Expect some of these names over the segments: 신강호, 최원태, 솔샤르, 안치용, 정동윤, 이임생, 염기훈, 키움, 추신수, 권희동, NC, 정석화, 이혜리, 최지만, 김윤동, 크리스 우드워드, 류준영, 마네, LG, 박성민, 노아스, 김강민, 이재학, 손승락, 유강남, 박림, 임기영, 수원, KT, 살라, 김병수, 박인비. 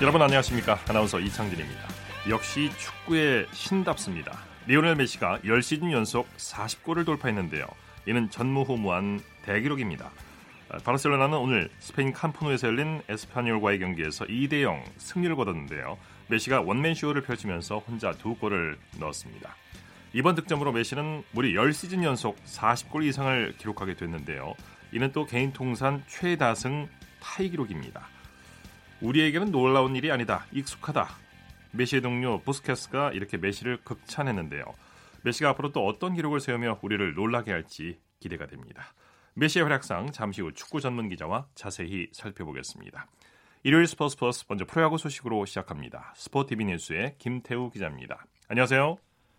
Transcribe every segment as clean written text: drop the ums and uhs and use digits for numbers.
여러분 안녕하십니까? 아나운서 이창진입니다. 역시 축구의 신답습니다. 리오넬 메시가 10시즌 연속 40골을 돌파했는데요. 이는 전무후무한 대기록입니다. 바르셀로나는 오늘 스페인 캄프노에서 열린 에스파뇰과의 경기에서 2대0 승리를 거뒀는데요. 메시가 원맨쇼를 펼치면서 혼자 2골을 넣었습니다. 이번 득점으로 메시는 무려 10시즌 연속 40골 이상을 기록하게 됐는데요. 이는 또 개인 통산 최다승 타이 기록입니다. 우리에게는 놀라운 일이 아니다. 익숙하다. 메시의 동료 부스케스가 이렇게 메시를 극찬했는데요. 메시가 앞으로 또 어떤 기록을 세우며 우리를 놀라게 할지 기대가 됩니다. 메시의 활약상 잠시 후 축구 전문 기자와 자세히 살펴보겠습니다. 일요일 스포츠 먼저 프로야구 소식으로 시작합니다. 스포티비 뉴스의 김태우 기자입니다. 안녕하세요.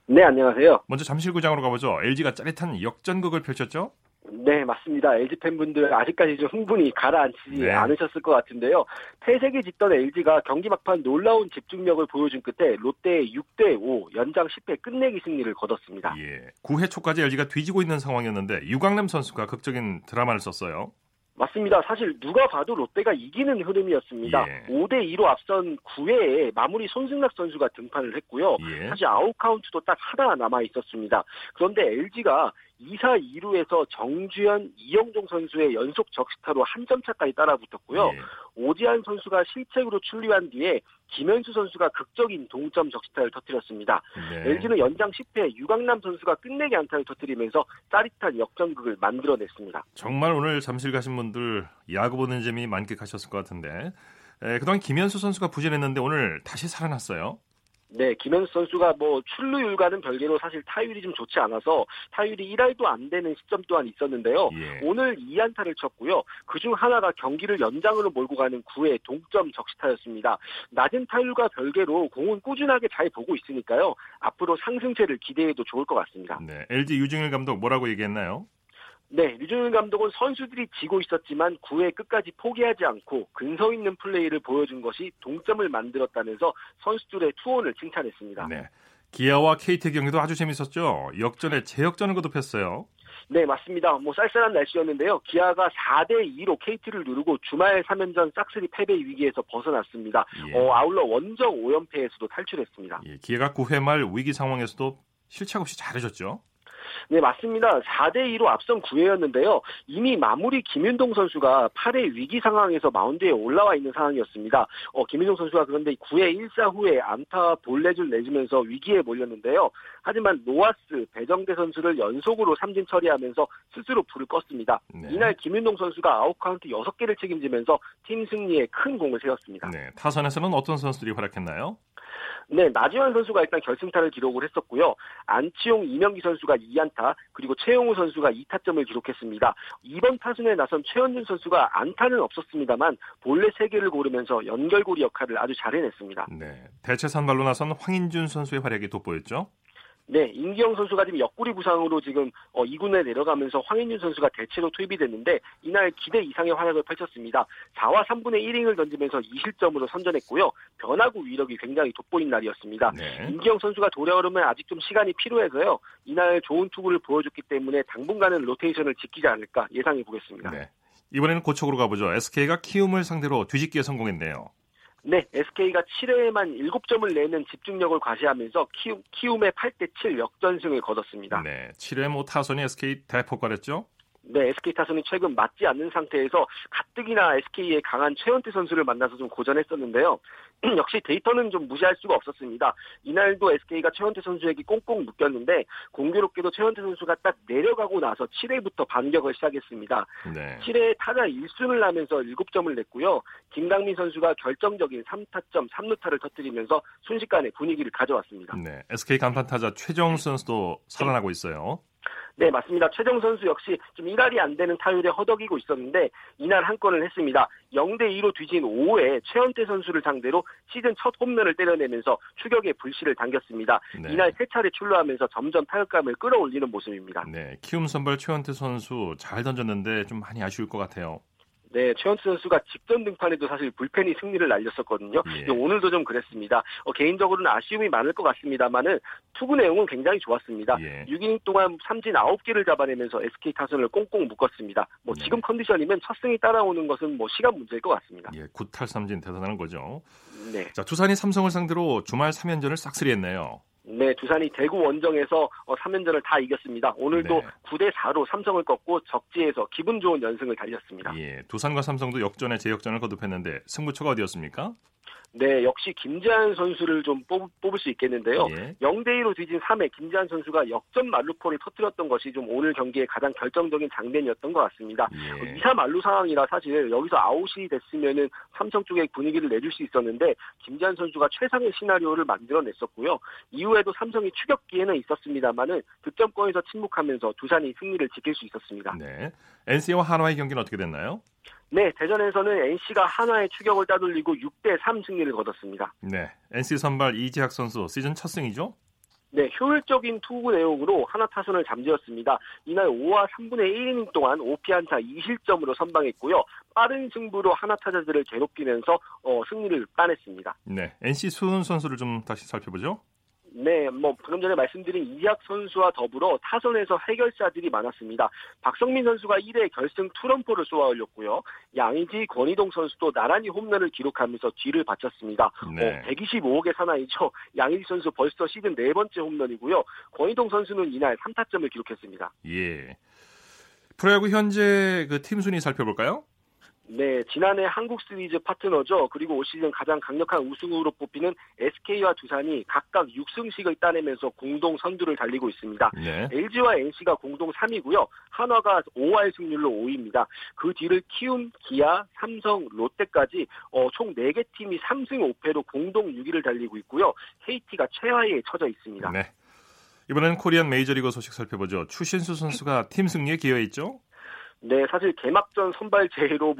네, 안녕하세요. 먼저 잠실구장으로 가보죠. LG가 짜릿한 역전극을 펼쳤죠? 네, 맞습니다. LG 팬분들 아직까지 좀 흥분이 가라앉히지 않으셨을 것 같은데요. 퇴색이 짙던 LG가 경기 막판 놀라운 집중력을 보여준 끝에 롯데의 6대5 연장 10회 끝내기 승리를 거뒀습니다. 예, 9회 초까지 LG가 뒤지고 있는 상황이었는데 유강남 선수가 극적인 드라마를 썼어요. 맞습니다. 사실 누가 봐도 롯데가 이기는 흐름이었습니다. 예. 5대2로 앞선 9회에 마무리 손승락 선수가 등판을 했고요. 예. 사실 아웃카운트도 딱 하나 남아있었습니다. 그런데 LG가 2사 2루에서 정주현, 이용종 선수의 연속 적시타로 한 점 차까지 따라붙었고요. 예. 오지환 선수가 실책으로 출루한 뒤에 김현수 선수가 극적인 동점 적시타를 터뜨렸습니다. 네. LG는 연장 10회 유강남 선수가 끝내기 안타를 터뜨리면서 짜릿한 역전극을 만들어냈습니다. 정말 오늘 잠실 가신 분들 야구 보는 재미 만끽하셨을 것 같은데 그동안 김현수 선수가 부진했는데 오늘 다시 살아났어요. 네, 김현수 선수가 출루율과는 별개로 사실 타율이 좀 좋지 않아서 타율이 1할도 안 되는 시점 또한 있었는데요. 예. 오늘 2안타를 쳤고요. 그중 하나가 경기를 연장으로 몰고 가는 9회 동점 적시타였습니다. 낮은 타율과 별개로 공은 꾸준하게 잘 보고 있으니까요. 앞으로 상승세를 기대해도 좋을 것 같습니다. 네, LG 유중일 감독 뭐라고 얘기했나요? 네, 류준영 감독은 선수들이 지고 있었지만 9회 끝까지 포기하지 않고 근성 있는 플레이를 보여준 것이 동점을 만들었다면서 선수들의 투혼을 칭찬했습니다. 네, 기아와 KT 경기도 아주 재밌었죠. 역전에 재역전을 거듭했어요. 네, 맞습니다. 쌀쌀한 날씨였는데요. 기아가 4대2로 KT를 누르고 주말 3연전 싹쓸이 패배 위기에서 벗어났습니다. 예. 아울러 원정 5연패에서도 탈출했습니다. 예, 기아가 9회 말 위기 상황에서도 실책 없이 잘해줬죠. 네, 맞습니다. 4대2로 앞선 9회였는데요. 이미 마무리 김윤동 선수가 8회 위기 상황에서 마운드에 올라와 있는 상황이었습니다. 김윤동 선수가 그런데 9회 1사 후에 안타 볼넷을 내주면서 위기에 몰렸는데요. 하지만 노아스, 배정대 선수를 연속으로 삼진 처리하면서 스스로 불을 껐습니다. 네. 이날 김윤동 선수가 아웃카운트 6개를 책임지면서 팀 승리에 큰 공을 세웠습니다. 네, 타선에서는 어떤 선수들이 활약했나요? 네, 나지환 선수가 일단 결승타를 기록을 했었고요. 안치용, 임기영 선수가 2안타, 그리고 최용우 선수가 2타점을 기록했습니다. 이번 타순에 나선 최원태 선수가 안타는 없었습니다만 볼넷 3개를 고르면서 연결고리 역할을 아주 잘 해냈습니다. 네, 대체 선발로 나선 황인준 선수의 활약이 돋보였죠? 네, 임기영 선수가 지금 옆구리 부상으로 지금 2군에 내려가면서 황인준 선수가 대체로 투입이 됐는데 이날 기대 이상의 활약을 펼쳤습니다. 4와 3분의 1이닝을 던지면서 2실점으로 선전했고요. 변화구 위력이 굉장히 돋보인 날이었습니다. 네. 임기영 선수가 돌아오려면 아직 좀 시간이 필요해서요. 이날 좋은 투구를 보여줬기 때문에 당분간은 로테이션을 지키지 않을까 예상해 보겠습니다. 네, 이번에는 고척으로 가보죠. SK가 키움을 상대로 뒤집기에 성공했네요. 네, SK가 7회에만 7점을 내는 집중력을 과시하면서 키움의 8대7 역전승을 거뒀습니다. 네, 7회 타선이 SK 대폭발했죠? 네, SK 타선이 최근 맞지 않는 상태에서 가뜩이나 SK의 강한 최원태 선수를 만나서 좀 고전했었는데요. 역시 데이터는 좀 무시할 수가 없었습니다. 이날도 SK가 최원태 선수에게 꽁꽁 묶였는데 공교롭게도 최원태 선수가 딱 내려가고 나서 7회부터 반격을 시작했습니다. 네. 7회에 타자 1순을 하면서 7점을 냈고요. 김강민 선수가 결정적인 3타점 3루타를 터뜨리면서 순식간에 분위기를 가져왔습니다. 네, SK 간판타자 최정 선수도 살아나고 있어요. 네, 맞습니다. 최정 선수 역시 좀 1할이 안 되는 타율에 허덕이고 있었는데 이날 한 건을 했습니다. 0대2로 뒤진 5회에 최원태 선수를 상대로 시즌 첫 홈런을 때려내면서 추격의 불씨를 당겼습니다. 네. 이날 3차례 출루하면서 점점 타격감을 끌어올리는 모습입니다. 네, 키움 선발 최원태 선수 잘 던졌는데 좀 많이 아쉬울 것 같아요. 네, 최원태 선수가 직전 등판에도 사실 불펜이 승리를 날렸었거든요. 예. 오늘도 좀 그랬습니다. 개인적으로는 아쉬움이 많을 것 같습니다만은 투구 내용은 굉장히 좋았습니다. 예. 6이닝 동안 삼진 9개를 잡아내면서 SK 타선을 꽁꽁 묶었습니다. 예. 지금 컨디션이면 첫 승이 따라오는 것은 시간 문제일 것 같습니다. 예, 9탈삼진 대단한 거죠. 네. 자, 두산이 삼성을 상대로 주말 3연전을 싹쓸이했네요. 네, 두산이 대구 원정에서 3연전을 다 이겼습니다. 오늘도 네. 9대4로 삼성을 꺾고 적지에서 기분 좋은 연승을 달렸습니다. 예, 두산과 삼성도 역전에 재역전을 거듭했는데 승부처가 어디였습니까? 네, 역시 김재환 선수를 좀 뽑을 수 있겠는데요. 예. 0대2로 뒤진 3회 김재환 선수가 역전 만루포를 터뜨렸던 것이 좀 오늘 경기의 가장 결정적인 장면이었던 것 같습니다. 2사 만루 상황이라 사실 여기서 아웃이 됐으면은 삼성 쪽에 분위기를 내줄 수 있었는데 김재환 선수가 최상의 시나리오를 만들어냈었고요. 이후에도 삼성이 추격 기회는 있었습니다만은 득점권에서 침묵하면서 두산이 승리를 지킬 수 있었습니다. 네, NC와 한화의 경기는 어떻게 됐나요? 네, 대전에서는 NC가 한화의 추격을 따돌리고 6대3 승리를 거뒀습니다. 네, NC 선발 이재학 선수 시즌 첫 승이죠? 네, 효율적인 투구 내용으로 한화 타선을 잠재웠습니다. 이날 5와 3분의 1이닝 동안 5피안타 2실점으로 선방했고요. 빠른 승부로 한화 타자들을 괴롭히면서 승리를 따냈습니다. 네, NC 수훈 선수를 좀 다시 살펴보죠. 네, 방금 전에 말씀드린 이학 선수와 더불어 타선에서 해결사들이 많았습니다. 박성민 선수가 1회 결승 투런포를 쏘아올렸고요. 양의지, 권희동 선수도 나란히 홈런을 기록하면서 뒤를 바쳤습니다. 네. 125억의 사나이죠. 양의지 선수 벌써 시즌 4번째 홈런이고요. 권희동 선수는 이날 3타점을 기록했습니다. 예. 프로야구 현재 팀 순위 살펴볼까요? 네, 지난해 한국 시리즈 파트너죠. 그리고 올 시즌 가장 강력한 우승으로 뽑히는 SK와 두산이 각각 6승씩을 따내면서 공동 선두를 달리고 있습니다. 네. LG와 NC가 공동 3위고요. 한화가 5할 승률로 5위입니다. 그 뒤를 키움, 기아, 삼성, 롯데까지 총 4개 팀이 3승 5패로 공동 6위를 달리고 있고요. KT가 최하위에 처져 있습니다. 네. 이번엔 코리안 메이저리그 소식 살펴보죠. 추신수 선수가 팀 승리에 기여했죠? 네, 사실 개막전 선발 제의로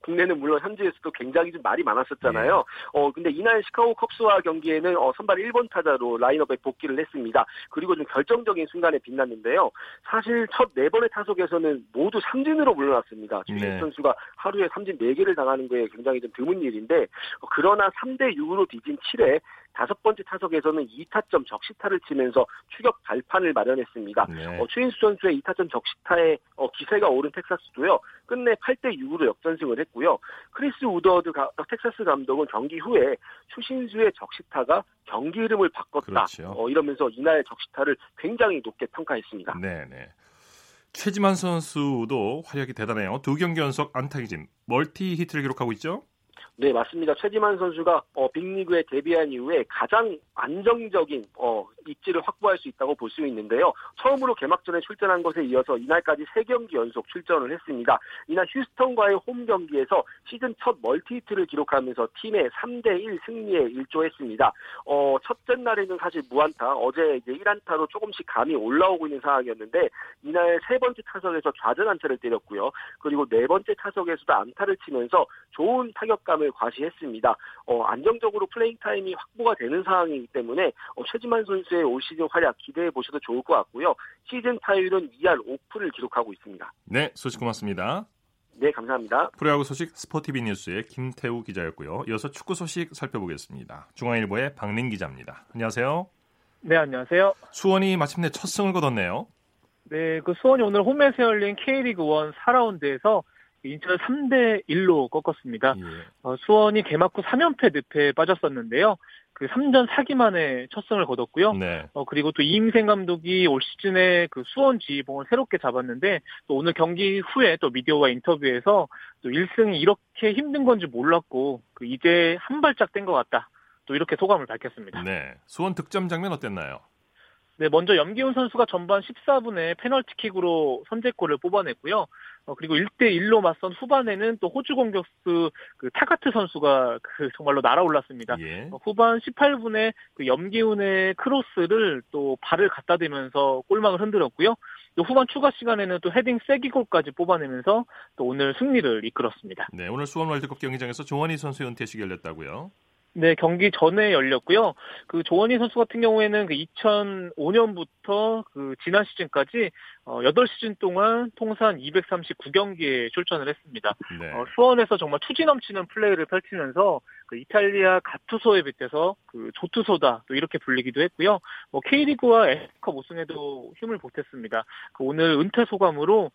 국내는 물론 현지에서도 굉장히 좀 말이 많았었잖아요. 예. 근데 이날 시카고 컵스와 경기에는 선발 1번 타자로 라인업에 복귀를 했습니다. 그리고 좀 결정적인 순간에 빛났는데요. 사실 첫 4번의 타석에서는 모두 삼진으로 물러났습니다. 주신 네. 선수가 하루에 삼진 4개를 당하는 게 굉장히 좀 드문 일인데 그러나 3대 6으로 뒤진 7회 5번째 타석에서는 2타점 적시타를 치면서 추격 발판을 마련했습니다. 네. 추신수 선수의 2타점 적시타에 기세가 오른 텍사스도요. 끝내 8대6으로 역전승을 했고요. 크리스 우드워드 텍사스 감독은 경기 후에 추신수의 적시타가 경기 이름을 바꿨다. 그렇죠. 이러면서 이날 적시타를 굉장히 높게 평가했습니다. 네네. 최지만 선수도 활약이 대단해요. 2경기 연속 안타기진, 멀티 히트를 기록하고 있죠? 네, 맞습니다. 최지만 선수가 빅리그에 데뷔한 이후에 가장 안정적인 입지를 확보할 수 있다고 볼 수 있는데요. 처음으로 개막전에 출전한 것에 이어서 이날까지 3경기 연속 출전을 했습니다. 이날 휴스턴과의 홈 경기에서 시즌 첫 멀티히트를 기록하면서 팀의 3대1 승리에 일조했습니다. 첫째 날에는 사실 무안타, 어제 이제 1안타로 조금씩 감이 올라오고 있는 상황이었는데 이날 3번째 타석에서 좌전 안타를 때렸고요. 그리고 4번째 타석에서도 안타를 치면서 좋은 타격감을 과시했습니다. 안정적으로 플레잉 타임이 확보가 되는 상황이기 때문에 최지만 선수의 올 시즌 활약 기대해 보셔도 좋을 것 같고요. 시즌 타율은 2할 5푼을 기록하고 있습니다. 네, 소식 고맙습니다. 네, 감사합니다. 프로야구 소식 스포티비 뉴스의 김태우 기자였고요. 이어서 축구 소식 살펴보겠습니다. 중앙일보의 박민 기자입니다. 안녕하세요. 네, 안녕하세요. 수원이 마침내 첫 승을 거뒀네요. 네, 수원이 오늘 홈에서 열린 K리그 1 4라운드에서 인천을 3대1로 꺾었습니다. 예. 수원이 개막 후 3연패 늪에 빠졌었는데요. 3전 4기 만에 첫 승을 거뒀고요. 네. 그리고 또 이임생 감독이 올 시즌에 수원 지휘봉을 새롭게 잡았는데 또 오늘 경기 후에 또 미디어와 인터뷰에서 또 1승이 이렇게 힘든 건지 몰랐고 이제 한 발짝 뗀 것 같다. 또 이렇게 소감을 밝혔습니다. 네. 수원 득점 장면 어땠나요? 네, 먼저 염기훈 선수가 전반 14분에 페널티킥으로 선제골을 뽑아냈고요. 그리고 1대1로 맞선 후반에는 또 호주 공격수 타카트 선수가 정말로 날아올랐습니다. 예. 후반 18분에 염기훈의 크로스를 또 발을 갖다 대면서 골망을 흔들었고요. 또 후반 추가 시간에는 또 헤딩 세기골까지 뽑아내면서 또 오늘 승리를 이끌었습니다. 네, 오늘 수원 월드컵 경기장에서 조원희 선수의 은퇴식이 열렸다고요? 네, 경기 전에 열렸고요. 그 조원희 선수 같은 경우에는 그 2005년부터 그 지난 시즌까지 8시즌 동안 통산 239경기에 출전을 했습니다. 네. 수원에서 정말 투지 넘치는 플레이를 펼치면서 그 이탈리아 가투소에 빗대서 그 조투소다 또 이렇게 불리기도 했고요. 뭐 K리그와 FA컵 우승에도 힘을 보탰습니다. 그 오늘 은퇴 소감으로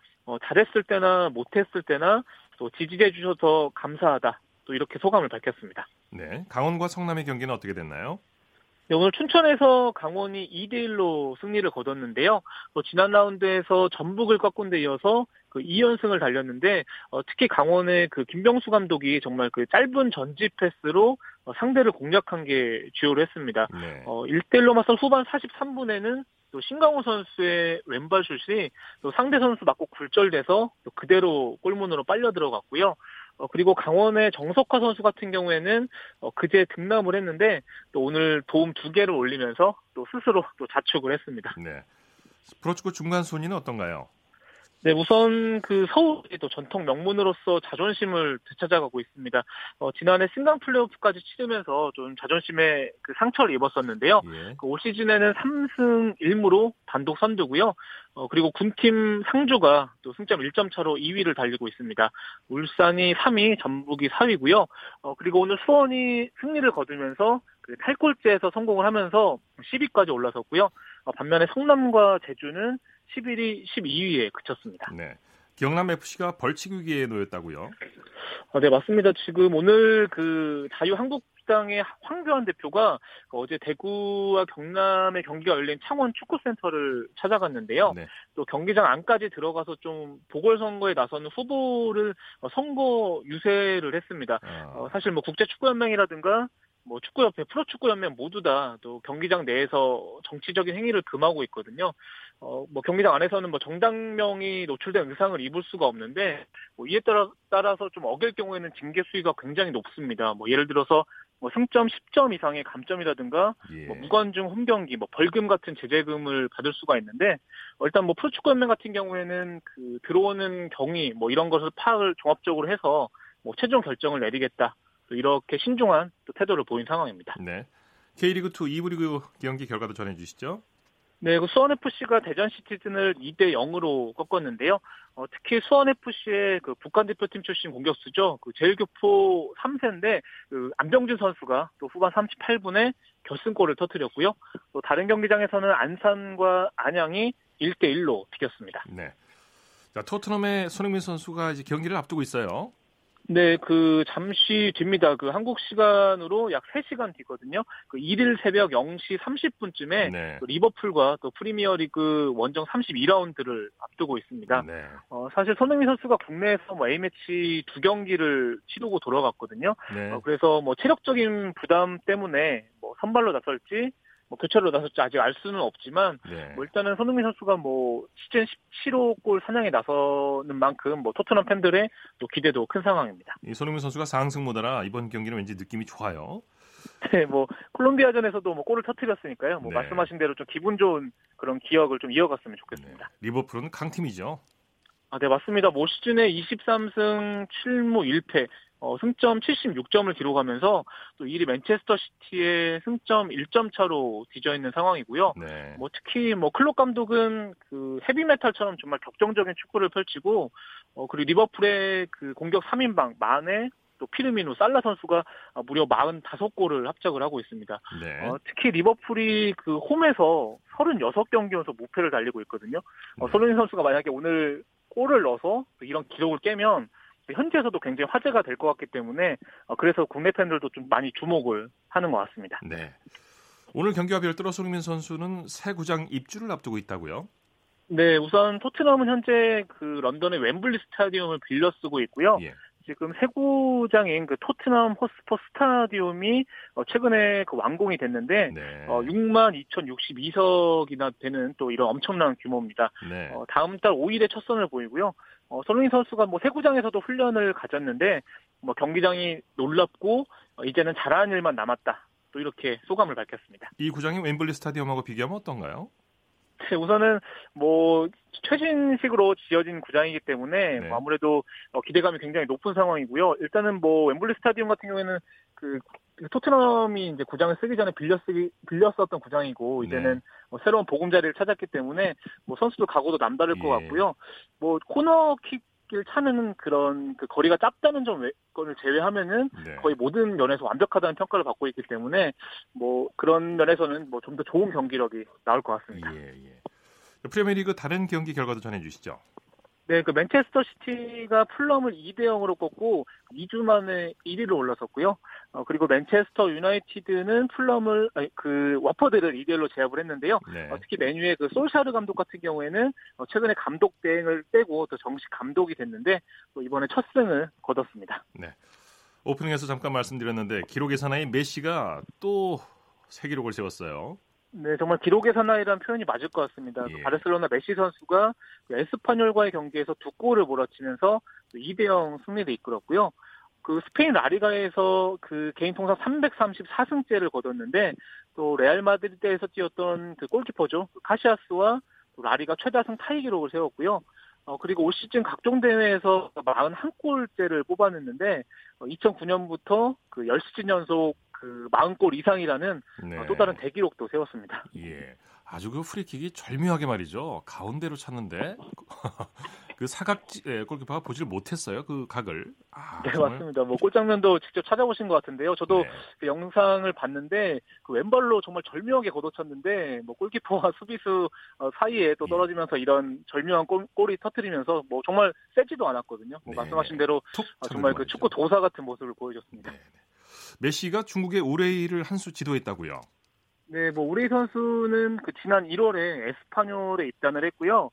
잘했을 때나 못했을 때나 또 지지해 주셔서 감사하다 또 이렇게 소감을 밝혔습니다. 네, 강원과 성남의 경기는 어떻게 됐나요? 네, 오늘 춘천에서 강원이 2-1로 승리를 거뒀는데요. 또 지난 라운드에서 전북을 꺾은 데 이어서 그 2연승을 달렸는데 특히 강원의 그 김병수 감독이 정말 그 짧은 전지 패스로 상대를 공략한 게 주요를 했습니다. 네. 1-1로 맞선 후반 43분에는 또 신강호 선수의 왼발 슛이 또 상대 선수 맞고 굴절돼서 또 그대로 골문으로 빨려 들어갔고요. 그리고 강원의 정석화 선수 같은 경우에는 그제 등남을 했는데 또 오늘 도움 2개를 올리면서 또 스스로 또 자축을 했습니다. 네. 프로축구 중간 순위는 어떤가요? 네, 우선 그 서울이 또 전통 명문으로서 자존심을 되찾아가고 있습니다. 지난해 승강 플레이오프까지 치르면서 좀 자존심에 그 상처를 입었었는데요. 예. 그 올 시즌에는 3승 1무로 단독 선두고요. 그리고 군팀 상주가 또 승점 1점 차로 2위를 달리고 있습니다. 울산이 3위, 전북이 4위고요. 그리고 오늘 수원이 승리를 거두면서 그 탈골제에서 성공을 하면서 10위까지 올라섰고요. 반면에 성남과 제주는 11위, 12위에 그쳤습니다. 네. 경남FC가 벌칙 위기에 놓였다고요? 네, 맞습니다. 지금 오늘 그 자유한국당의 황교안 대표가 어제 대구와 경남의 경기가 열린 창원 축구센터를 찾아갔는데요. 네. 또 경기장 안까지 들어가서 좀 보궐선거에 나서는 후보를 선거 유세를 했습니다. 사실 뭐 국제축구연맹이라든가 뭐 축구협회, 프로축구연맹 모두 다 또 경기장 내에서 정치적인 행위를 금하고 있거든요. 뭐 경기장 안에서는 뭐 정당명이 노출된 의상을 입을 수가 없는데 뭐 이에 따라서 좀 어길 경우에는 징계 수위가 굉장히 높습니다. 뭐 예를 들어서 뭐 승점 10점 이상의 감점이라든가 예. 뭐 무관중 홈경기, 뭐 벌금 같은 제재금을 받을 수가 있는데 일단 뭐 프로축구연맹 같은 경우에는 그 들어오는 경위 뭐 이런 것을 파악을 종합적으로 해서 뭐 최종 결정을 내리겠다. 이렇게 신중한 또 태도를 보인 상황입니다. 네, K리그2 2부 리그 경기 결과도 전해주시죠. 네, 그 수원FC가 대전시티즌을 2-0으로 꺾었는데요. 특히 수원FC의 그 북한대표팀 출신 공격수죠. 그 제일교포 3세인데 그 안병준 선수가 또 후반 38분에 결승골을 터뜨렸고요. 또 다른 경기장에서는 안산과 안양이 1-1로 비겼습니다. 네, 자, 토트넘의 손흥민 선수가 이제 경기를 앞두고 있어요. 네, 그 잠시 뒤입니다. 그 한국 시간으로 약 3시간 뒤거든요. 그 1일 새벽 0시 30분쯤에 네. 리버풀과 또 프리미어리그 원정 32라운드를 앞두고 있습니다. 네. 사실 손흥민 선수가 국내에서 뭐 A매치 2경기를 치르고 돌아갔거든요. 네. 그래서 뭐 체력적인 부담 때문에 뭐 선발로 나설지 뭐 교체로 나설지 아직 알 수는 없지만 네. 뭐 일단은 손흥민 선수가 뭐 시즌 17호 골 사냥에 나서는 만큼 뭐 토트넘 팬들의 또 기대도 큰 상황입니다. 이 손흥민 선수가 상승 모드라 이번 경기는 왠지 느낌이 좋아요. 네, 뭐 콜롬비아전에서도 뭐 골을 터뜨렸으니까요. 뭐 네. 말씀하신 대로 좀 기분 좋은 그런 기억을 좀 이어갔으면 좋겠습니다. 네. 리버풀은 강팀이죠. 아, 네, 맞습니다. 올 시즌에 23승 7무 1패. 승점 76점을 기록하면서 또 1위 맨체스터 시티의 승점 1점 차로 뒤져 있는 상황이고요. 네. 뭐 특히 뭐 클롭 감독은 그 헤비메탈처럼 정말 격정적인 축구를 펼치고 그리고 리버풀의 그 공격 3인방 마네 또 피르미누, 살라 선수가 무려 45골을 합작을 하고 있습니다. 네. 특히 리버풀이 그 홈에서 36경기 연속 무패를 달리고 있거든요. 손흥민 선수가 만약에 오늘 골을 넣어서 이런 기록을 깨면 현지에서도 굉장히 화제가 될 것 같기 때문에 그래서 국내 팬들도 좀 많이 주목을 하는 것 같습니다. 네. 오늘 경기와 별도로 손흥민 선수는 새 구장 입주를 앞두고 있다고요? 네, 우선 토트넘은 현재 그 런던의 웸블리 스타디움을 빌려 쓰고 있고요. 예. 지금 새 구장인 그 토트넘 호스퍼 스타디움이 최근에 그 완공이 됐는데 네. 62,062석이나 되는 또 이런 엄청난 규모입니다. 네. 다음 달 5일에 첫 선을 보이고요. 손흥민 선수가 뭐 세구장에서도 훈련을 가졌는데 뭐 경기장이 놀랍고 이제는 잘하는 일만 남았다. 또 이렇게 소감을 밝혔습니다. 이 구장이 웸블리 스타디움하고 비교하면 어떤가요? 네, 우선은 뭐 최신식으로 지어진 구장이기 때문에 네. 뭐 아무래도 기대감이 굉장히 높은 상황이고요. 일단은 뭐 웸블리 스타디움 같은 경우에는 그 토트넘이 이제 구장을 쓰기 전에 빌렸었던 구장이고 이제는 네. 뭐 새로운 보금자리를 찾았기 때문에 뭐 선수들 각오도 남다를 것 같고요. 뭐 코너킥 차는 그런 그 거리가 짧다는 점 거를 제외하면은 네. 거의 모든 면에서 완벽하다는 평가를 받고 있기 때문에 뭐 그런 면에서는 뭐 좀 더 좋은 경기력이 나올 것 같습니다. 예. 프리미어리그 다른 경기 결과도 전해주시죠. 네, 그 맨체스터 시티가 풀럼을 2-0으로 꺾고 2주 만에 1위로 올라섰고요. 그리고 맨체스터 유나이티드는 와퍼드를 2-1로 제압을 했는데요. 네. 특히 맨유의 그 솔샤르 감독 같은 경우에는 최근에 감독 대행을 떼고 또 정식 감독이 됐는데 또 이번에 첫 승을 거뒀습니다. 네, 오프닝에서 잠깐 말씀드렸는데 기록의 사나이 메시가 또 새 기록을 세웠어요. 네, 정말 기록의 사나이라는 표현이 맞을 것 같습니다. 예. 바르셀로나 메시 선수가 에스파뇰과의 경기에서 2골을 몰아치면서 2-0 승리를 이끌었고요. 그 스페인 라리가에서 그 개인 통산 334승째를 거뒀는데 또 레알 마드리드에서 뛰었던 그 골키퍼죠. 카시아스와 또 라리가 최다승 타이 기록을 세웠고요. 그리고 올 시즌 각종 대회에서 41골째를 뽑아냈는데 2009년부터 그 10시즌 연속 그 40골 이상이라는 네. 또 다른 대기록도 세웠습니다. 예, 아주 그 프리킥이 절묘하게 말이죠. 가운데로 찼는데 그 사각지 골키퍼가 보질 못했어요. 그 각을. 네, 정말. 맞습니다. 뭐 골장면도 직접 찾아보신 것 같은데요. 저도 네. 그 영상을 봤는데 그 왼발로 정말 절묘하게 걷어찼는데 뭐 골키퍼와 수비수 사이에 또 떨어지면서 이런 절묘한 골이 터뜨리면서 뭐 정말 세지도 않았거든요. 뭐 네. 말씀하신 대로 정말 그 축구 도사 같은 모습을 보여줬습니다. 네. 메시가 중국의 오레이를 한 수 지도했다고요? 네, 뭐 오레이 선수는 그 지난 1월에 에스파뇰에 입단을 했고요.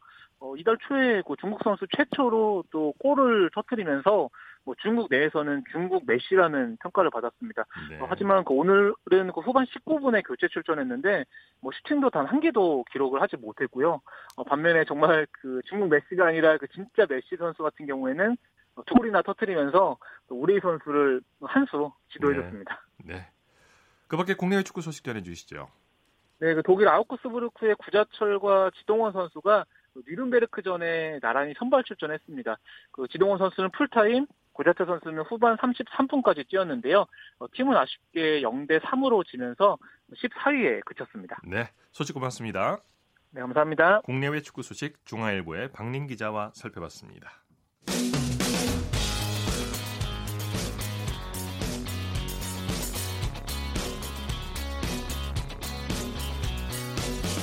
이달 초에 그 중국 선수 최초로 또 골을 터뜨리면서 뭐 중국 내에서는 중국 메시라는 평가를 받았습니다. 네. 하지만 그 오늘은 그 후반 19분에 교체 출전했는데 뭐 슈팅도 단 한 개도 기록을 하지 못했고요. 반면에 정말 그 중국 메시가 아니라 그 진짜 메시 선수 같은 경우에는 2골이나 터뜨리면서 오레이 선수를 한 수 지도해줬습니다. 네. 네. 그 밖에 국내외 축구 소식 전해주시죠. 네, 그 독일 아우크스부르크의 구자철과 지동원 선수가 뉘른베르크전에 나란히 선발 출전했습니다. 그 지동원 선수는 풀타임, 구자철 선수는 후반 33분까지 뛰었는데요. 팀은 아쉽게 0-3으로 지면서 14위에 그쳤습니다. 네, 소식 고맙습니다. 네, 감사합니다. 국내외 축구 소식 중앙일보의 박림 기자와 살펴봤습니다.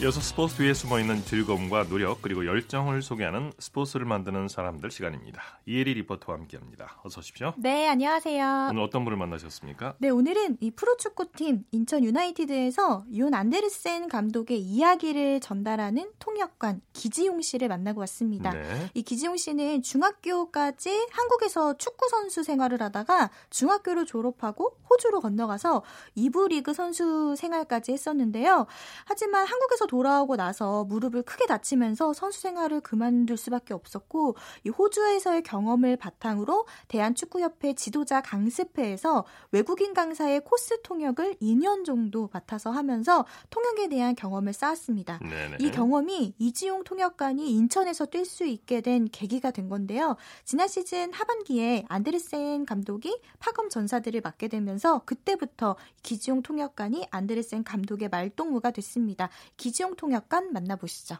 여섯 스포츠 뒤에 숨어있는 즐거움과 노력 그리고 열정을 소개하는 스포츠를 만드는 사람들 시간입니다. 이혜리 리포터와 함께합니다. 어서 오십시오. 네, 안녕하세요. 오늘 어떤 분을 만나셨습니까? 네, 오늘은 이 프로축구팀 인천 유나이티드에서 얔 안데르센 감독의 이야기를 전달하는 통역관 기지용 씨를 만나고 왔습니다. 네. 이 기지용 씨는 중학교까지 한국에서 축구 선수 생활을 하다가 중학교를 졸업하고 호주로 건너가서 2부 리그 선수 생활까지 했었는데요. 하지만 한국에서 돌아오고 나서 무릎을 크게 다치면서 선수 생활을 그만둘 수밖에 없었고 이 호주에서의 경험을 바탕으로 대한축구협회 지도자 강습회에서 외국인 강사의 코스 통역을 2년 정도 맡아서 하면서 통역에 대한 경험을 쌓았습니다. 네네. 이 경험이 이지용 통역관이 인천에서 뛸 수 있게 된 계기가 된 건데요. 지난 시즌 하반기에 안데르센 감독이 파검 전사들을 맡게 되면서 그때부터 기지용 통역관이 안데르센 감독의 말동무가 됐습니다. 이지용 통역관 만나보시죠.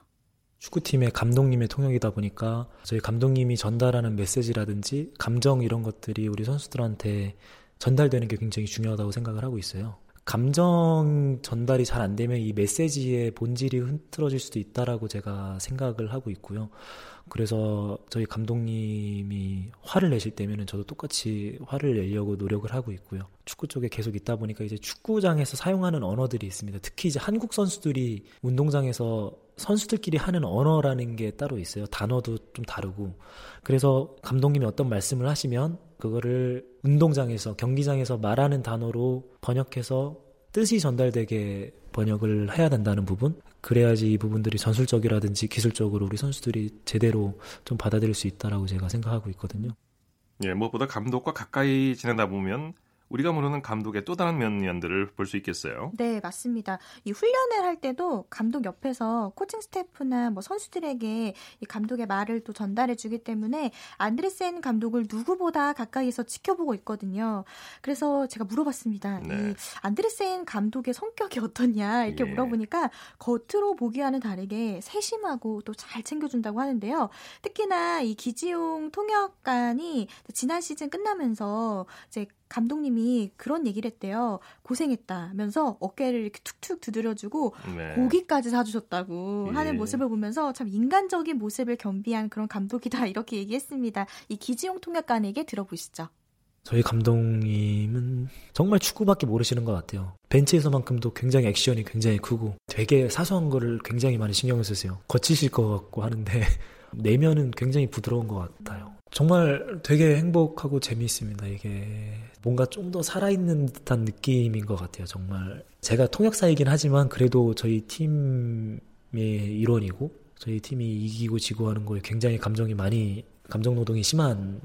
축구팀의 감독님의 통역이다 보니까 저희 감독님이 전달하는 메시지라든지 감정 이런 것들이 우리 선수들한테 전달되는 게 굉장히 중요하다고 생각을 하고 있어요. 감정 전달이 잘 안 되면 이 메시지의 본질이 흐트러질 수도 있다라고 제가 생각을 하고 있고요. 그래서 저희 감독님이 화를 내실 때면은 저도 똑같이 화를 내려고 노력을 하고 있고요. 축구 쪽에 계속 있다 보니까 이제 축구장에서 사용하는 언어들이 있습니다. 특히 이제 한국 선수들이 운동장에서 선수들끼리 하는 언어라는 게 따로 있어요. 단어도 좀 다르고. 그래서 감독님이 어떤 말씀을 하시면 그거를 운동장에서, 경기장에서 말하는 단어로 번역해서 뜻이 전달되게 번역을 해야 된다는 부분, 그래야지 이 부분들이 전술적이라든지 기술적으로 우리 선수들이 제대로 좀 받아들일 수 있다라고 제가 생각하고 있거든요. 예, 무엇보다 감독과 가까이 지내다 보면 우리가 모르는 감독의 또 다른 면면들을 볼 수 있겠어요. 네, 맞습니다. 이 훈련을 할 때도 감독 옆에서 코칭 스태프나 뭐 선수들에게 이 감독의 말을 또 전달해주기 때문에 안드레센 감독을 누구보다 가까이에서 지켜보고 있거든요. 그래서 제가 물어봤습니다. 네. 이 안드레센 감독의 성격이 어떠냐 이렇게 예. 물어보니까 겉으로 보기와는 다르게 세심하고 또 잘 챙겨준다고 하는데요. 특히나 이 기지용 통역관이 지난 시즌 끝나면서 이제 감독님이 그런 얘기를 했대요. 고생했다면서 어깨를 이렇게 툭툭 두드려주고 네. 고기까지 사주셨다고 예. 하는 모습을 보면서 참 인간적인 모습을 겸비한 그런 감독이다 이렇게 얘기했습니다. 이 기지용 통역관에게 들어보시죠. 저희 감독님은 정말 축구밖에 모르시는 것 같아요. 벤치에서만큼도 굉장히 액션이 굉장히 크고 되게 사소한 거를 굉장히 많이 신경을 쓰세요. 거치실 것 같고 하는데 내면은 굉장히 부드러운 것 같아요. 정말 되게 행복하고 재미있습니다. 이게 뭔가 좀 더 살아있는 듯한 느낌인 것 같아요. 정말 제가 통역사이긴 하지만 그래도 저희 팀의 일원이고 저희 팀이 이기고 지고 하는 거에 굉장히 감정 노동이 심한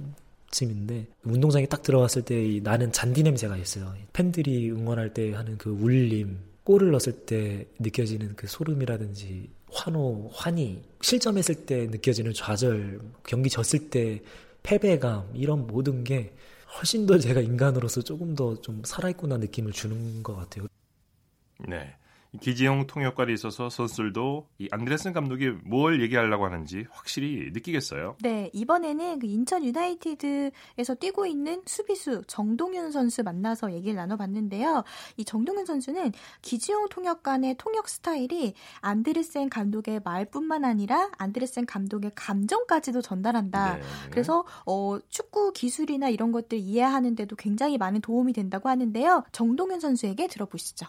팀인데 운동장에 딱 들어왔을 때 나는 잔디 냄새가 있어요. 팬들이 응원할 때 하는 그 울림, 골을 넣었을 때 느껴지는 그 소름이라든지 환호, 환희, 실점했을 때 느껴지는 좌절, 경기 졌을 때 패배감 이런 모든 게 훨씬 더 제가 인간으로서 조금 더 좀 살아있구나 느낌을 주는 것 같아요. 네, 기지용 통역관이 있어서 선수들도 이 안드레슨 감독이 뭘 얘기하려고 하는지 확실히 느끼겠어요. 네, 이번에는 그 인천 유나이티드에서 뛰고 있는 수비수 정동윤 선수 만나서 얘기를 나눠봤는데요. 이 정동윤 선수는 기지용 통역관의 통역 스타일이 안드레슨 감독의 말뿐만 아니라 안드레슨 감독의 감정까지도 전달한다. 네. 그래서 축구 기술이나 이런 것들 이해하는데도 굉장히 많은 도움이 된다고 하는데요. 정동윤 선수에게 들어보시죠.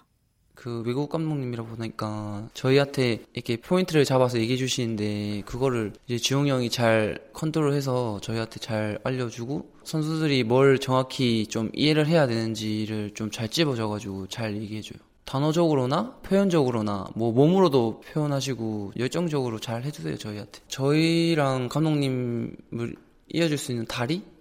그 외국 감독님이라 보니까 저희한테 이렇게 포인트를 잡아서 얘기해 주시는데 그거를 이제 지용 형이 잘 컨트롤해서 저희한테 잘 알려주고 선수들이 뭘 정확히 좀 이해를 해야 되는지를 좀 잘 찝어줘가지고 잘 얘기해줘요. 단어적으로나 표현적으로나 뭐 몸으로도 표현하시고 열정적으로 잘 해주세요 저희한테. 저희랑 감독님을 이어줄 수 있는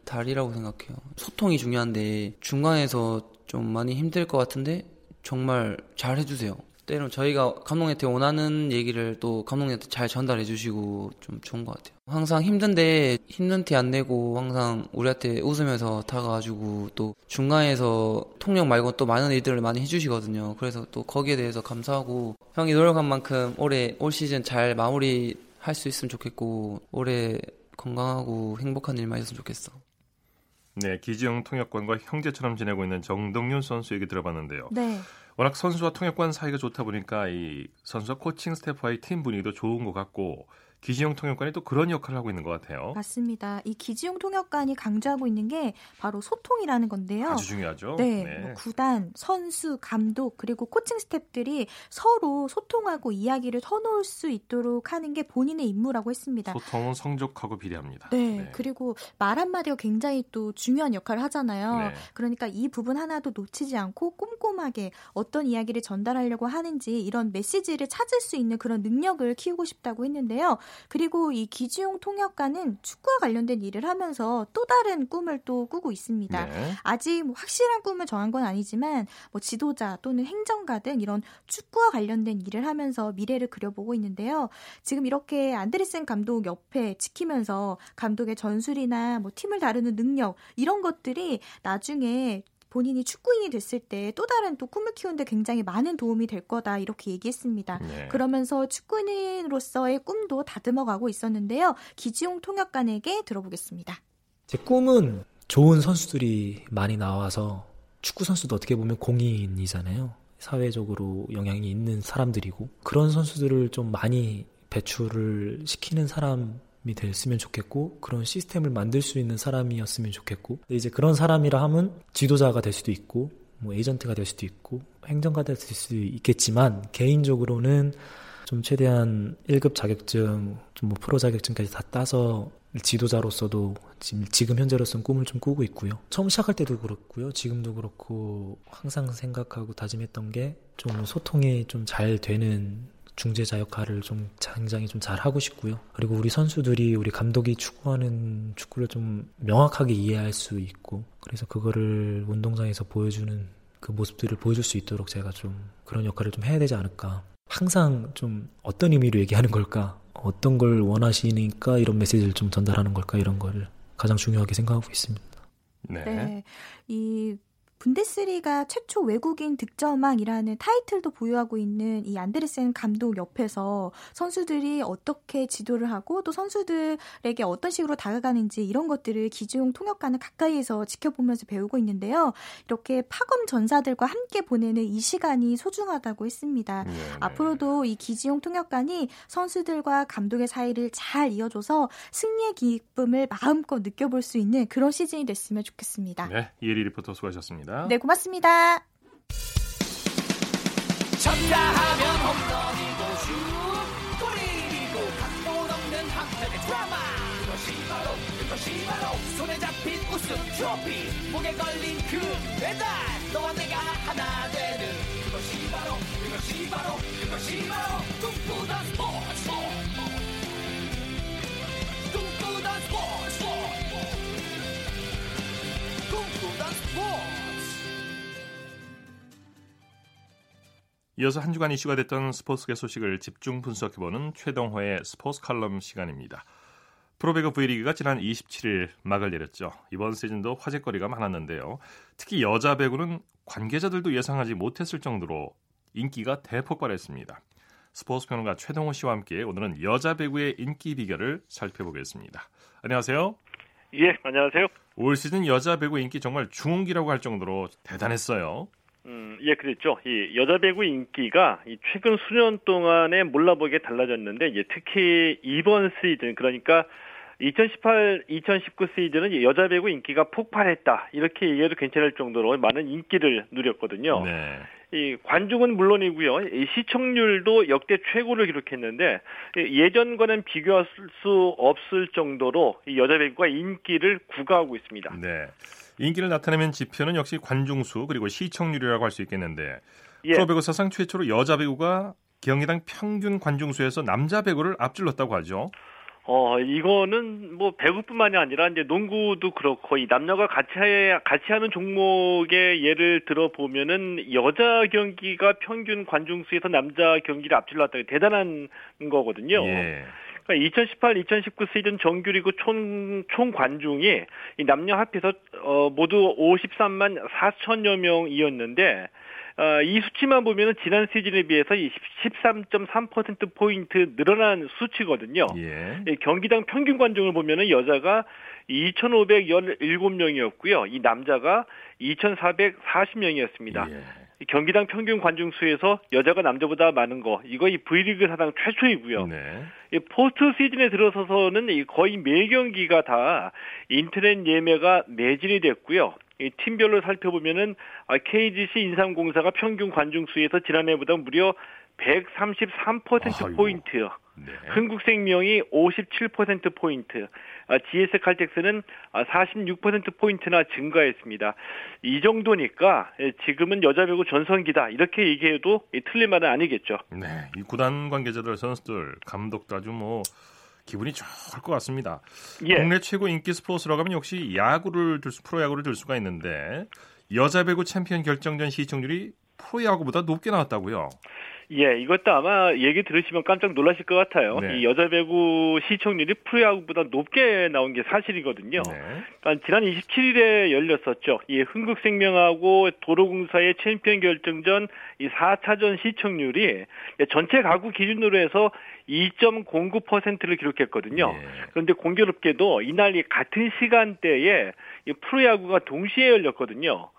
다리라고 생각해요. 소통이 중요한데 중간에서 좀 많이 힘들 것 같은데 정말 잘 해주세요. 때론 저희가 감독님한테 원하는 얘기를 또 감독님한테 잘 전달해 주시고 좀 좋은 것 같아요. 항상 힘든데 힘든 티 안 내고 항상 우리한테 웃으면서 다가와주고 또 중간에서 통역 말고 또 많은 일들을 많이 해주시거든요. 그래서 또 거기에 대해서 감사하고 형이 노력한 만큼 올 시즌 잘 마무리할 수 있으면 좋겠고 올해 건강하고 행복한 일만 있었으면 좋겠어. 네, 기지영 통역관과 형제처럼 지내고 있는 정동윤 선수 얘기 들어봤는데요. 네. 워낙 선수와 통역관 사이가 좋다 보니까 이 선수와 코칭 스태프와의 팀 분위기도 좋은 것 같고 기지용 통역관이 또 그런 역할을 하고 있는 것 같아요. 맞습니다. 이 기지용 통역관이 강조하고 있는 게 바로 소통이라는 건데요. 아주 중요하죠. 네. 네. 뭐 구단, 선수, 감독 그리고 코칭 스태프들이 서로 소통하고 이야기를 터놓을 수 있도록 하는 게 본인의 임무라고 했습니다. 소통은 성적하고 비례합니다. 네. 네. 그리고 말 한마디가 굉장히 또 중요한 역할을 하잖아요. 네. 그러니까 이 부분 하나도 놓치지 않고 꼼꼼하게 어떤 이야기를 전달하려고 하는지 이런 메시지를 찾을 수 있는 그런 능력을 키우고 싶다고 했는데요. 그리고 이 기지용 통역관은 축구와 관련된 일을 하면서 또 다른 꿈을 또 꾸고 있습니다. 네. 아직 뭐 확실한 꿈을 정한 건 아니지만 뭐 지도자 또는 행정가 등 이런 축구와 관련된 일을 하면서 미래를 그려보고 있는데요. 지금 이렇게 안드레센 감독 옆에 지키면서 감독의 전술이나 뭐 팀을 다루는 능력 이런 것들이 나중에 본인이 축구인이 됐을 때 또 다른 또 꿈을 키우는데 굉장히 많은 도움이 될 거다 이렇게 얘기했습니다. 네. 그러면서 축구인으로서의 꿈도 다듬어가고 있었는데요. 기지용 통역관에게 들어보겠습니다. 제 꿈은 좋은 선수들이 많이 나와서 축구 선수도 어떻게 보면 공인이잖아요. 사회적으로 영향이 있는 사람들이고 그런 선수들을 좀 많이 배출을 시키는 사람 됐으면 좋겠고 그런 시스템을 만들 수 있는 사람이었으면 좋겠고 이제 그런 사람이라 하면 지도자가 될 수도 있고 뭐 에이전트가 될 수도 있고 행정가가 될 수도 있겠지만 개인적으로는 좀 최대한 1급 자격증 좀 뭐 프로 자격증까지 다 따서 지도자로서도 지금 현재로서는 꿈을 좀 꾸고 있고요. 처음 시작할 때도 그렇고요. 지금도 그렇고 항상 생각하고 다짐했던 게 좀 소통이 좀 잘 되는 중재자 역할을 좀 굉장히 좀 잘하고 싶고요. 그리고 우리 선수들이 우리 감독이 추구하는 축구를 좀 명확하게 이해할 수 있고, 그래서 그거를 운동장에서 보여주는 그 모습들을 보여줄 수 있도록 제가 좀 그런 역할을 좀 해야 되지 않을까. 항상 좀 어떤 의미로 얘기하는 걸까, 어떤 걸 원하시니까 이런 메시지를 좀 전달하는 걸까, 이런 걸 가장 중요하게 생각하고 있습니다. 네. 네. 이 분데스리가 최초 외국인 득점왕이라는 타이틀도 보유하고 있는 이 안데르센 감독 옆에서 선수들이 어떻게 지도를 하고 또 선수들에게 어떤 식으로 다가가는지 이런 것들을 기지용 통역관을 가까이에서 지켜보면서 배우고 있는데요. 이렇게 파검 전사들과 함께 보내는 이 시간이 소중하다고 했습니다. 네. 앞으로도 이 기지용 통역관이 선수들과 감독의 사이를 잘 이어줘서 승리의 기쁨을 마음껏 느껴볼 수 있는 그런 시즌이 됐으면 좋겠습니다. 네, 이혜리 리포터 수고하셨습니다. 네, 고맙습니다. 쳤다 하면 홈런이고 슛 골이고 각본 없는 학생의 드라마, 그것이 바로 손에 잡힌 우승 트로피, 목에 걸린 그 배달, 너와 내가 하나 되는 그것이 바로 꿈꾸던 스포츠, 꿈꾸던 스포츠. 이어서 한 주간 이슈가 됐던 스포츠계 소식을 집중 분석해보는 최동호의 스포츠 칼럼 시간입니다. 프로배구 V리그가 지난 27일 막을 내렸죠. 이번 시즌도 화제거리가 많았는데요. 특히 여자 배구는 관계자들도 예상하지 못했을 정도로 인기가 대폭발했습니다. 스포츠 평론가 최동호 씨와 함께 오늘은 여자 배구의 인기 비결을 살펴보겠습니다. 안녕하세요. 예, 안녕하세요. 올 시즌 여자 배구 인기 정말 중흥기라고 할 정도로 대단했어요. 예, 그랬죠. 이 여자 배구 인기가 이 최근 수년 동안에 몰라보게 달라졌는데, 예, 특히 이번 시즌, 그러니까 2018-2019 시즌은 이 여자 배구 인기가 폭발했다, 이렇게 얘기해도 괜찮을 정도로 많은 인기를 누렸거든요. 네. 이 관중은 물론이고요, 이 시청률도 역대 최고를 기록했는데 예전과는 비교할 수 없을 정도로 이 여자 배구가 인기를 구가하고 있습니다. 네. 인기를 나타내는 지표는 역시 관중수 그리고 시청률이라고 할 수 있겠는데, 예, 프로배구 사상 최초로 여자 배구가 경기당 평균 관중수에서 남자 배구를 앞질렀다고 하죠. 이거는 뭐 배구뿐만이 아니라 이제 농구도 그렇고 이 남녀가 같이 하는 종목의 예를 들어보면은 여자 경기가 평균 관중수에서 남자 경기를 앞질렀다, 대단한 거거든요. 예. 2018-2019 시즌 정규리그 총 관중이 이 남녀 합해서 모두 53만 4천여 명이었는데, 이 수치만 보면은 지난 시즌에 비해서 13.3%포인트 늘어난 수치거든요. 예. 이 경기당 평균 관중을 보면은 여자가 2,517명이었고요. 이 남자가 2,440명이었습니다. 예. 경기당 평균 관중 수에서 여자가 남자보다 많은 거, 이거 이 V리그 사상 최초이고요. 네. 이 포스트 시즌에 들어서서는 이 거의 매 경기가 다 인터넷 예매가 매진이 됐고요. 이 팀별로 살펴보면은 KGC 인삼공사가 평균 관중 수에서 지난해보다 무려 133% 포인트, 네, 흥국생명이 57% 포인트, GS 칼텍스는 46% 포인트나 증가했습니다. 이 정도니까 지금은 여자 배구 전성기다, 이렇게 얘기해도 틀린 말은 아니겠죠. 네, 이 구단 관계자들, 선수들, 감독도 아주 뭐 기분이 좋을 것 같습니다. 예. 국내 최고 인기 스포츠라고 하면 역시 프로야구를 들 수가 있는데, 여자 배구 챔피언 결정전 시청률이 프로야구보다 높게 나왔다고요? 예, 이것도 아마 얘기 들으시면 깜짝 놀라실 것 같아요. 네. 이 여자 배구 시청률이 프로야구보다 높게 나온 게 사실이거든요. 네. 그러니까 지난 27일에 열렸었죠. 이 흥국생명하고 도로공사의 챔피언 결정전 이 4차전 시청률이 전체 가구 기준으로 해서 2.09%를 기록했거든요. 네. 그런데 공교롭게도 이날 이 같은 시간대에 이 프로야구가 동시에 열렸거든요.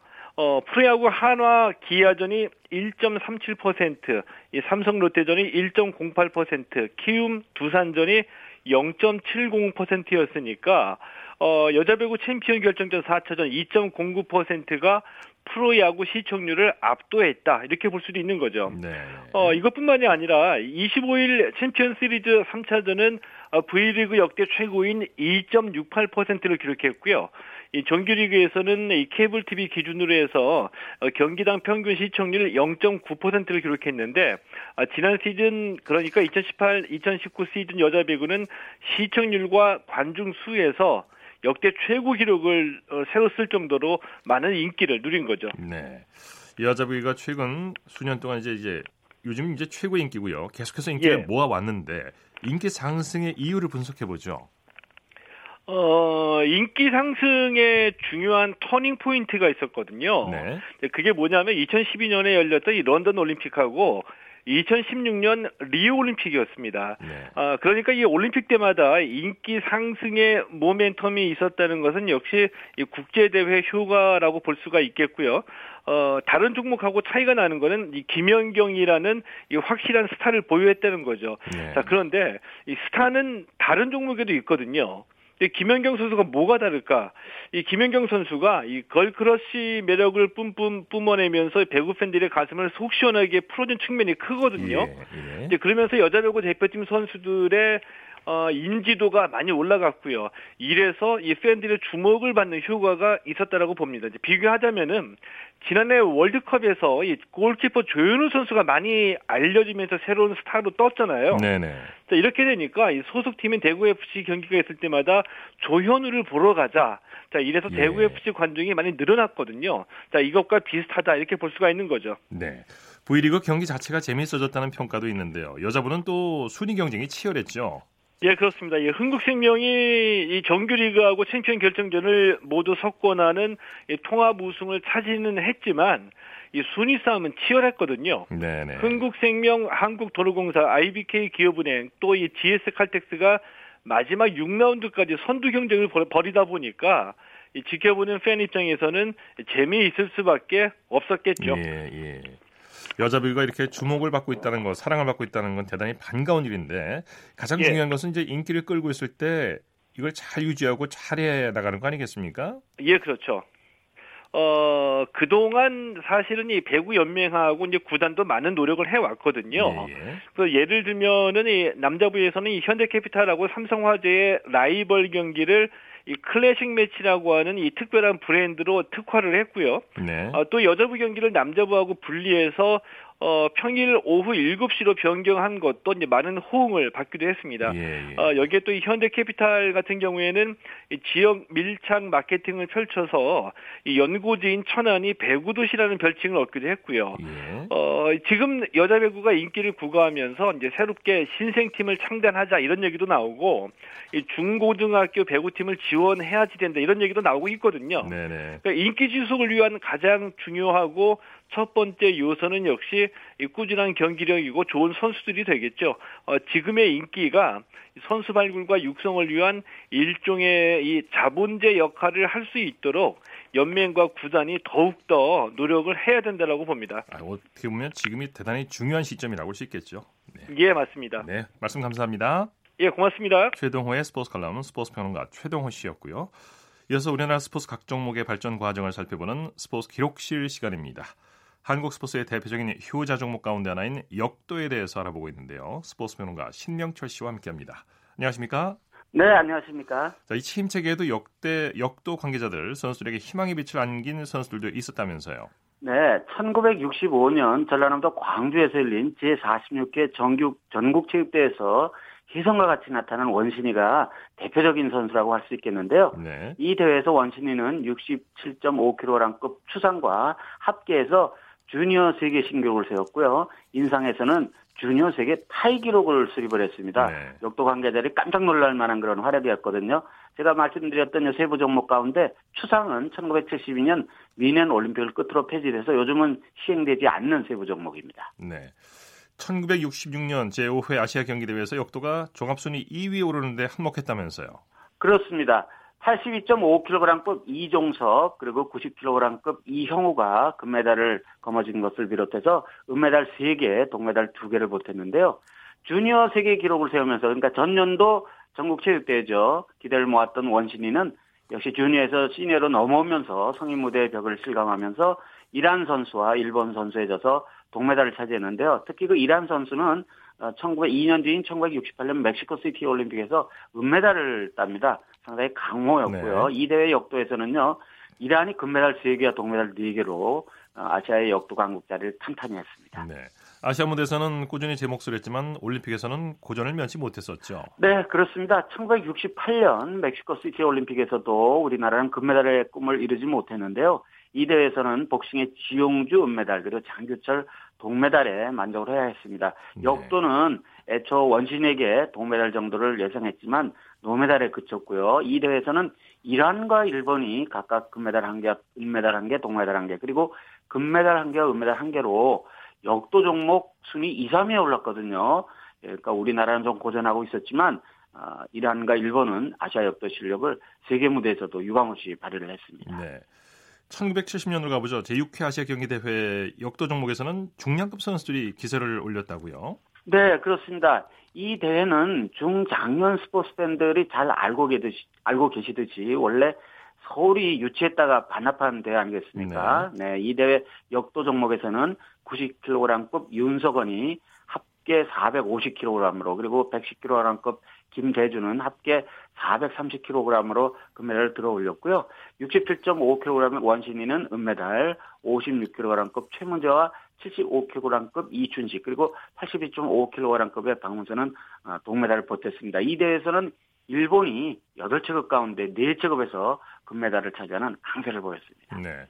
프로야구 한화 기아전이 1.37%, 이 삼성 롯데전이 1.08%, 키움 두산전이 0.70%였으니까 여자 배구 챔피언 결정전 4차전 2.09%가 프로야구 시청률을 압도했다. 이렇게 볼 수도 있는 거죠. 네. 이것뿐만이 아니라 25일 챔피언 시리즈 3차전은 V리그 역대 최고인 2.68%를 기록했고요. 이 정규리그에서는 이 케이블 TV 기준으로 해서 경기당 평균 시청률 0.9%를 기록했는데 지난 시즌 그러니까 2018-2019 시즌 여자 배구는 시청률과 관중 수에서 역대 최고 기록을 세웠을 정도로 많은 인기를 누린 거죠. 네, 여자 배구가 최근 수년 동안 이제 요즘 이제 최고 인기고요. 계속해서 인기를 모아왔는데 인기 상승의 이유를 분석해 보죠. 인기 상승의 중요한 터닝 포인트가 있었거든요. 네. 그게 뭐냐면 2012년에 열렸던 이 런던 올림픽하고 2016년 리오 올림픽이었습니다. 네. 그러니까 이 올림픽 때마다 인기 상승의 모멘텀이 있었다는 것은 역시 이 국제대회 효과라고 볼 수가 있겠고요. 다른 종목하고 차이가 나는 거는 이 김연경이라는 이 확실한 스타를 보유했다는 거죠. 네. 자, 그런데 이 스타는 다른 종목에도 있거든요. 근데 김연경 선수가 뭐가 다를까? 이 김연경 선수가 이 걸크러쉬 매력을 뿜뿜 뿜어내면서 배구 팬들의 가슴을 속 시원하게 풀어준 측면이 크거든요. 예, 예. 그러면서 여자 배구 대표팀 선수들의 인지도가 많이 올라갔고요. 이래서 이 팬들의 주목을 받는 효과가 있었다라고 봅니다. 이제 비교하자면은 지난해 월드컵에서 이 골키퍼 조현우 선수가 많이 알려지면서 새로운 스타로 떴잖아요. 네네. 자, 이렇게 되니까 이 소속팀인 대구 FC 경기가 있을 때마다 조현우를 보러 가자. 자, 이래서 대구 FC 관중이 많이 늘어났거든요. 자, 이것과 비슷하다 이렇게 볼 수가 있는 거죠. 네. V리그 경기 자체가 재미있어졌다는 평가도 있는데요. 여자분은 또 순위 경쟁이 치열했죠. 예, 그렇습니다. 예, 흥국생명이 이 정규리그하고 챔피언 결정전을 모두 석권하는 이 통합 우승을 차지는 했지만 이 순위 싸움은 치열했거든요. 네네. 흥국생명, 한국도로공사, IBK 기업은행 또 이 GS칼텍스가 마지막 6라운드까지 선두 경쟁을 벌이다 보니까 이 지켜보는 팬 입장에서는 재미있을 수밖에 없었겠죠. 예, 예. 여자 배구가 이렇게 주목을 받고 있다는 것, 사랑을 받고 있다는 건 대단히 반가운 일인데 가장 중요한 것은 이제 인기를 끌고 있을 때 이걸 잘 유지하고 잘해 나가는 거 아니겠습니까? 예, 그렇죠. 그동안 사실은 이 배구 연맹하고 이제 구단도 많은 노력을 해왔거든요. 예. 그래서 예를 들면은 이 남자부에서는 이 현대캐피탈하고 삼성화재의 라이벌 경기를 이 클래식 매치라고 하는 이 특별한 브랜드로 특화를 했고요. 네. 또 여자부 경기를 남자부하고 분리해서 평일 오후 7시로 변경한 것도 이제 많은 호응을 받기도 했습니다. 예, 예. 여기에 또 이 현대캐피탈 같은 경우에는 이 지역 밀착 마케팅을 펼쳐서 이 연고지인 천안이 배구도시라는 별칭을 얻기도 했고요. 예. 지금 여자 배구가 인기를 구가하면서 이제 새롭게 신생팀을 창단하자 이런 얘기도 나오고 이 중고등학교 배구팀을 지원해야지 된다 이런 얘기도 나오고 있거든요. 그러니까 인기 지속을 위한 가장 중요하고 첫 번째 요소는 역시 이 꾸준한 경기력이고 좋은 선수들이 되겠죠. 지금의 인기가 선수 발굴과 육성을 위한 일종의 이 자본제 역할을 할 수 있도록 연맹과 구단이 더욱더 노력을 해야 된다라고 봅니다. 어떻게 보면 지금이 대단히 중요한 시점이라고 할 수 있겠죠. 네. 예, 맞습니다. 네, 말씀 감사합니다. 예, 고맙습니다. 최동호의 스포츠 칼럼, 스포츠 평론가 최동호 씨였고요. 이어서 우리나라 스포츠 각 종목의 발전 과정을 살펴보는 스포츠 기록실 시간입니다. 한국 스포츠의 대표적인 효자 종목 가운데 하나인 역도에 대해서 알아보고 있는데요. 스포츠 평론가 신명철 씨와 함께합니다. 안녕하십니까? 네, 안녕하십니까? 자, 이 침체기에도 역도 관계자들, 선수들에게 희망의 빛을 안긴 선수들도 있었다면서요. 네, 1965년 전라남도 광주에서 열린 제46회 전국체육대회에서 희성과 같이 나타난 원신이가 대표적인 선수라고 할 수 있겠는데요. 네. 이 대회에서 원신이는 67.5kg급 추상과 합계에서 주니어 세계 신기록을 세웠고요. 인상에서는 주니어 세계 타이 기록을 수립을 했습니다. 네. 역도 관계자들이 깜짝 놀랄 만한 그런 활약이었거든요. 제가 말씀드렸던 세부 종목 가운데 추상은 1972년 미넨 올림픽을 끝으로 폐지돼서 요즘은 시행되지 않는 세부 종목입니다. 네. 1966년 제5회 아시아 경기대회에서 역도가 종합순위 2위에 오르는데 한몫했다면서요. 그렇습니다. 82.5kg급 이종석 그리고 90kg급 이형우가 금메달을 거머쥔 것을 비롯해서 은메달 3개, 동메달 2개를 보탰는데요. 주니어 세계 기록을 세우면서 그러니까 전년도 전국체육대회죠. 기대를 모았던 원신이는 역시 주니어에서 시니어로 넘어오면서 성인 무대의 벽을 실감하면서 이란 선수와 일본 선수에 져서 동메달을 차지했는데요. 특히 그 이란 선수는 1902년 뒤인 1968년 멕시코 시티 올림픽에서 은메달을 땁니다. 상당히 강호였고요. 네. 이 대회 역도에서는요. 이란이 금메달 3개와 동메달 4개로 아시아의 역도 강국 자리를 탄탄히 했습니다. 네. 아시아 무대에서는 꾸준히 제 몫을 했지만 올림픽에서는 고전을 면치 못했었죠. 네, 그렇습니다. 1968년 멕시코 시티 올림픽에서도 우리나라는 금메달의 꿈을 이루지 못했는데요. 이 대회에서는 복싱의 지용주 은메달 그리고 장규철 동메달에 만족을 해야 했습니다. 역도는 애초 원신에게 동메달 정도를 예상했지만 노메달에 그쳤고요. 이 대회에서는 이란과 일본이 각각 금메달 1개, 은메달 1개, 동메달 1개 그리고 금메달 1개와 은메달 1개로 역도 종목 순위 2, 3위에 올랐거든요. 그러니까 우리나라는 좀 고전하고 있었지만 이란과 일본은 아시아 역도 실력을 세계 무대에서도 유감없이 발휘를 했습니다. 네. 1970년으로 가보죠. 제6회 아시아 경기대회 역도 종목에서는 중량급 선수들이 기세를 올렸다고요? 네, 그렇습니다. 이 대회는 중장년 스포츠 팬들이 잘 알고 계시듯이 원래 서울이 유치했다가 반납한 대회 아니겠습니까? 네, 이 대회 역도 종목에서는 90kg급 윤석원이 합계 450kg으로 그리고 110kg급 김대준은 합계 430kg으로 금메달을 들어올렸고요. 67.5kg의 원신이는 은메달, 56kg급 최문재와 75kg급 이춘식 그리고 82.5kg급의 박문서는 동메달을 보탰습니다. 이 대회에서는 일본이 8체급 가운데 4체급에서 금메달을 차지하는 항세를 보였습니다. 네.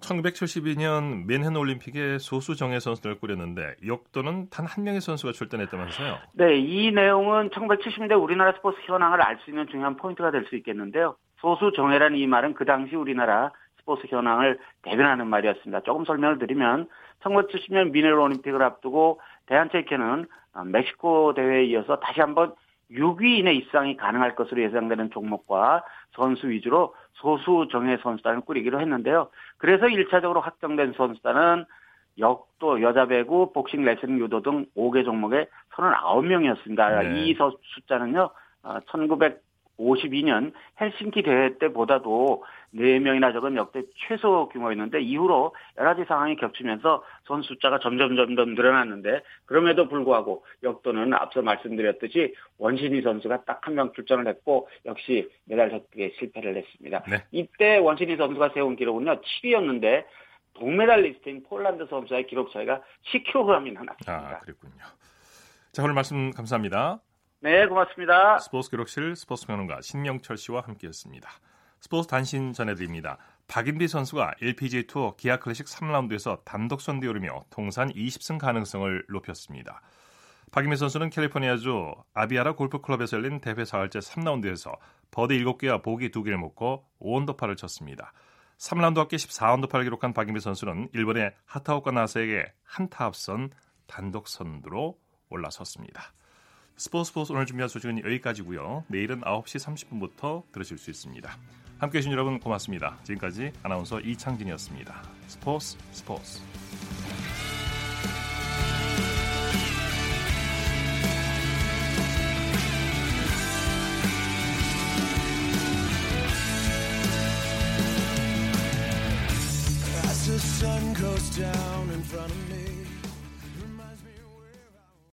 1972년 맨헨 올림픽에 소수 정예 선수들을 꾸렸는데 역도는 단 한 명의 선수가 출전했다면서요? 네, 이 내용은 1970년대 우리나라 스포츠 현황을 알 수 있는 중요한 포인트가 될 수 있겠는데요. 소수 정예라는 이 말은 그 당시 우리나라 스포츠 현황을 대변하는 말이었습니다. 조금 설명을 드리면 1970년 미네 올림픽을 앞두고 대한체육회는 멕시코 대회에 이어서 다시 한번 6위 이내 입상이 가능할 것으로 예상되는 종목과 선수 위주로 소수 정예 선수단을 꾸리기로 했는데요. 그래서 1차적으로 확정된 선수단은 역도, 여자배구, 복싱, 레슬링, 유도 등 5개 종목에 39명이었습니다. 네. 이 숫자는요, 1952년 헬싱키 대회 때보다도 4명이나 적은 역대 최소 규모였는데 이후로 여러 가지 상황이 겹치면서 선수 숫자가 점점 늘어났는데 그럼에도 불구하고 역도는 앞서 말씀드렸듯이 원신이 선수가 딱 한 명 출전을 했고 역시 메달 획득에 실패를 했습니다. 네. 이때 원신이 선수가 세운 기록은요 7위였는데 동메달 리스트인 폴란드 선수와의 기록 차이가 10kg이나 났습니다. 아, 그랬군요. 자, 오늘 말씀 감사합니다. 네, 고맙습니다. 스포츠 기록실 스포츠 평론가 신명철 씨와 함께했습니다. 스포츠 단신 전해드립니다. 박인비 선수가 LPGA 투어 기아 클래식 3라운드에서 단독 선두에 오르며 통산 20승 가능성을 높였습니다. 박인비 선수는 캘리포니아주 아비아라 골프클럽에서 열린 대회 4일째 3라운드에서 버디 7개와 보기 2개를 묶고 5언더파를 쳤습니다. 3라운드 합계 14언더파를 기록한 박인비 선수는 일본의 하타오카 나세에게 한타 앞선 단독 선두로 올라섰습니다. 스포츠 오늘 준비한 소식은 여기까지고요. 내일은 9시 30분부터 들으실 수 있습니다. 함께해 주신 여러분 고맙습니다. 지금까지 아나운서 이창진이었습니다. 스포츠.